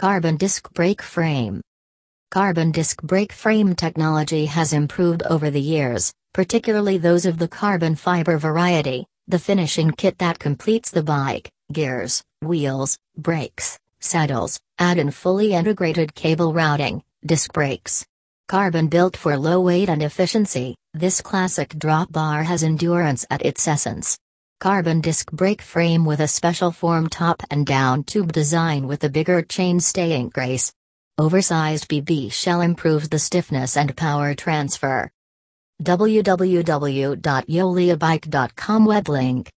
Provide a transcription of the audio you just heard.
Carbon disc brake frame. Carbon disc brake frame technology has improved over the years, particularly those of the carbon fiber variety, the finishing kit that completes the bike, gears, wheels, brakes, saddles, add in fully integrated cable routing, disc brakes. Carbon built for low weight and efficiency, this classic drop bar has endurance at its essence. Carbon disc brake frame with a special form top and down tube design with a bigger chain staying grace. Oversized BB shell improves the stiffness and power transfer. www.yoliabike.com web link.